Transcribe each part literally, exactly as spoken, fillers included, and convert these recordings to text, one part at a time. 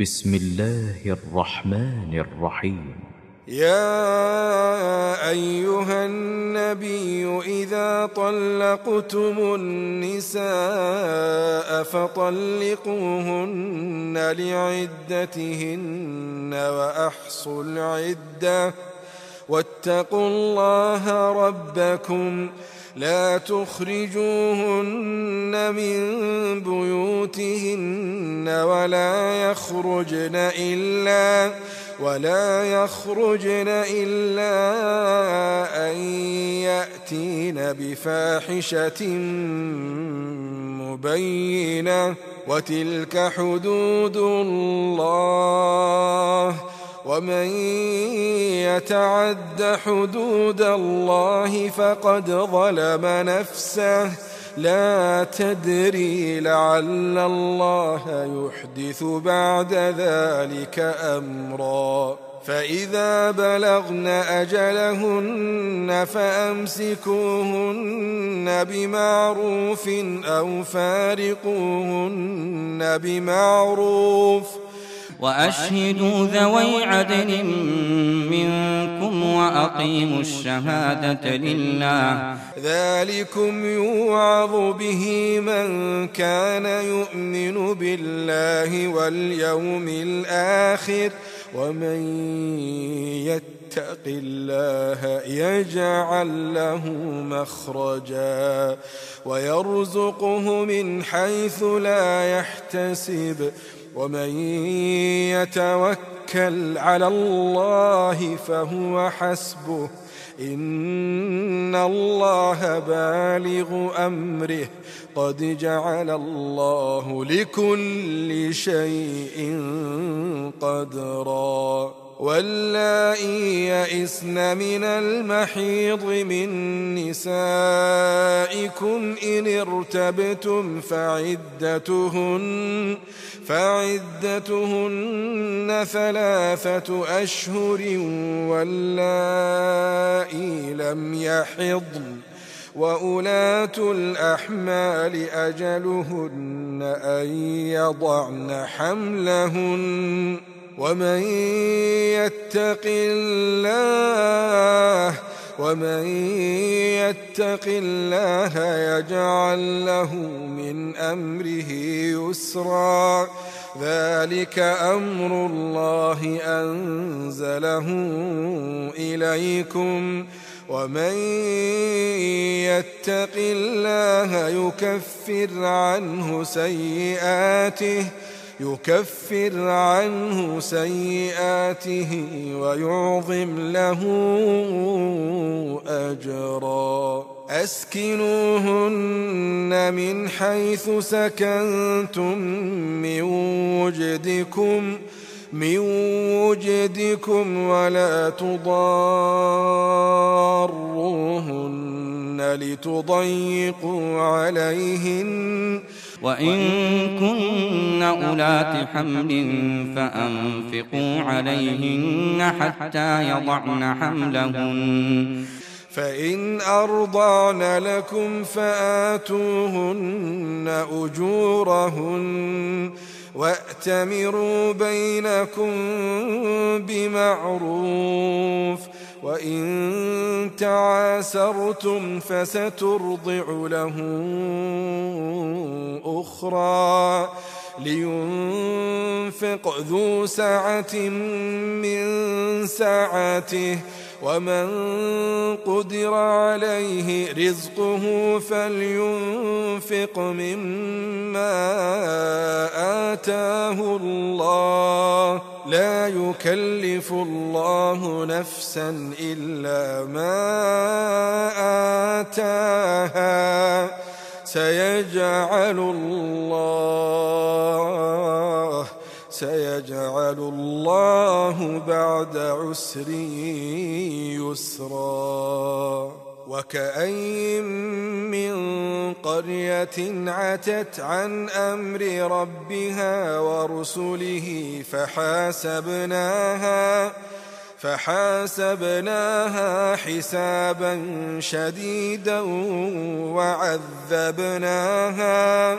بسم الله الرحمن الرحيم. يا أيها النبي إذا طلقتم النساء فطلقوهن لعدتهن وأحصوا العدة واتقوا الله ربكم لا تخرجوهن من بيوتهن ولا يخرجن إلا ولا يخرجن إلا أن يأتين بفاحشة مبينة وتلك حدود الله ومن يتعد حدود الله فقد ظلم نفسه لا تدري لعل الله يحدث بعد ذلك أمرا. فإذا بلغن أجلهن فأمسكوهن بمعروف أو فارقوهن بمعروف وأشهدوا ذوي عدل منكم وأقيموا الشهادة لله. ذلكم يوعظ به من كان يؤمن بالله واليوم الآخر ومن يتق الله يجعل له مخرجا ويرزقه من حيث لا يحتسب ومن يتوكل على الله فهو حسبه إن الله بالغ أمره قد جعل الله لكل شيء قدرا. واللائي يئسن من المحيض من نسائكم إن ارتبتم فعدتهن, فعدتهن ثلاثة أشهر واللائي لم يحضن وأولات الأحمال أجلهن أن يضعن حملهن ومن يتق الله ومن يتق الله يجعل له من أمره يسرا. ذلك أمر الله أنزله إليكم ومن يتق الله يكفر عنه سيئاته يكفر عنه سيئاته ويعظم له أجرا. أسكنوهن من حيث سكنتم من وجدكم من وجدكم ولا تضاروهن لتضيقوا عليهن وإن كن أولات حمل فأنفقوا عليهن حتى يضعن حملهن فإن أرضعن لكم فآتوهن أجورهن وأتمروا بينكم بمعروف وإن تعاسرتم فسترضع له أخرى. لينفق ذو سعة من سعته ومن قدر عليه رزقه فلينفق مما آتاه الله لا يكلف الله نفسا إلا ما آتاها سيجعل الله سيجعل الله بعد عسر يسرا. وكأي من قرية عتت عن أمر ربها ورسله فحاسبناها فحاسبناها حسابا شديدا وعذبناها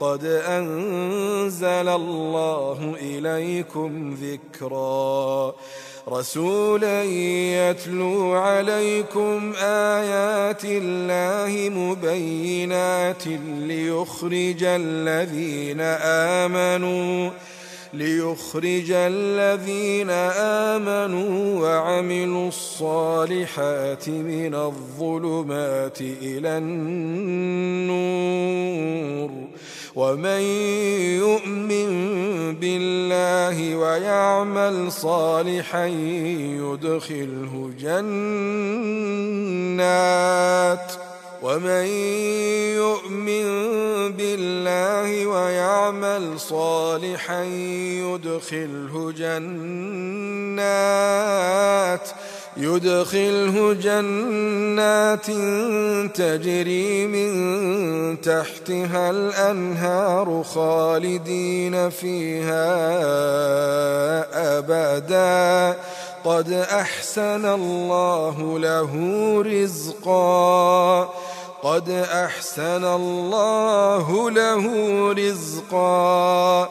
قد أنزل الله إليكم ذكرا رسولا يتلو عليكم آيات الله مبينات ليخرج الذين آمنوا ليخرج الذين آمنوا وعملوا الصالحات من الظلمات إلى النور ومن يؤمن بالله ويعمل صالحا يدخله جنات ومن يؤمن بالله ويعمل صالحا يدخله جنات يدخله جنات تجري من تحتها الأنهار خالدين فيها أبدا قد أحسن الله له رزقا قد أحسن الله له رزقا